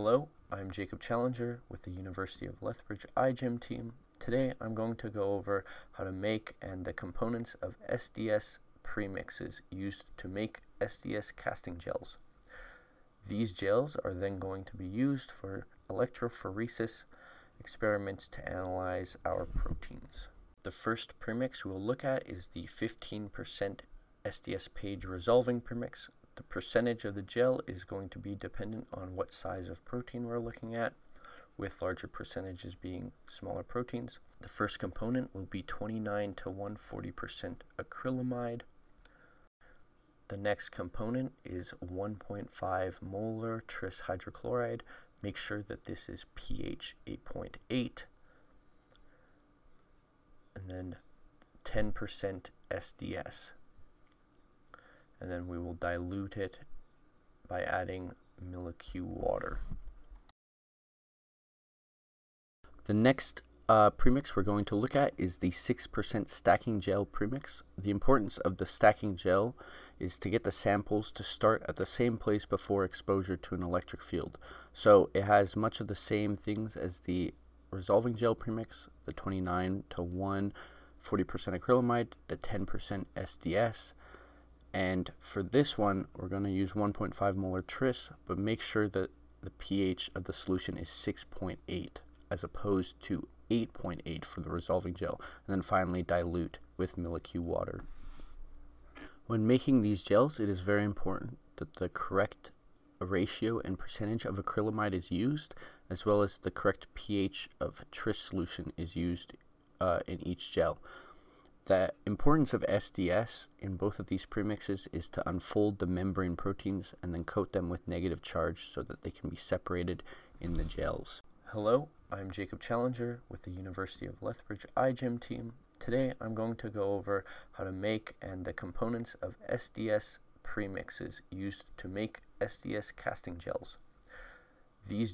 Hello, I'm Jacob Challenger with the University of Lethbridge iGEM team. Today I'm going to go over how to make and the components of SDS premixes used to make SDS casting gels. These gels are then going to be used for electrophoresis experiments to analyze our proteins. The first premix we'll look at is the 15% SDS-PAGE resolving premix. The percentage of the gel is going to be dependent on what size of protein we're looking at, with larger percentages being smaller proteins. The first component will be 29 to 140% acrylamide. The next component is 1.5 molar tris hydrochloride. Make sure that this is pH 8.8. And then 10% SDS. And then we will dilute it by adding Milli-Q water. The next premix we're going to look at is the 6% stacking gel premix. The importance of the stacking gel is to get the samples to start at the same place before exposure to an electric field. So it has much of the same things as the resolving gel premix, the 29 to 1, 40% acrylamide, the 10% SDS. And for this one, we're going to use 1.5 molar tris, but make sure that the pH of the solution is 6.8 as opposed to 8.8 for the resolving gel. And then finally dilute with Milli-Q water. When making these gels, it is very important that the correct ratio and percentage of acrylamide is used, as well as the correct pH of tris solution is used in each gel. The importance of SDS in both of these premixes is to unfold the membrane proteins and then coat them with negative charge so that they can be separated in the gels. Hello, I'm Jacob Challenger with the University of Lethbridge iGEM team. Today I'm going to go over how to make and the components of SDS premixes used to make SDS casting gels. These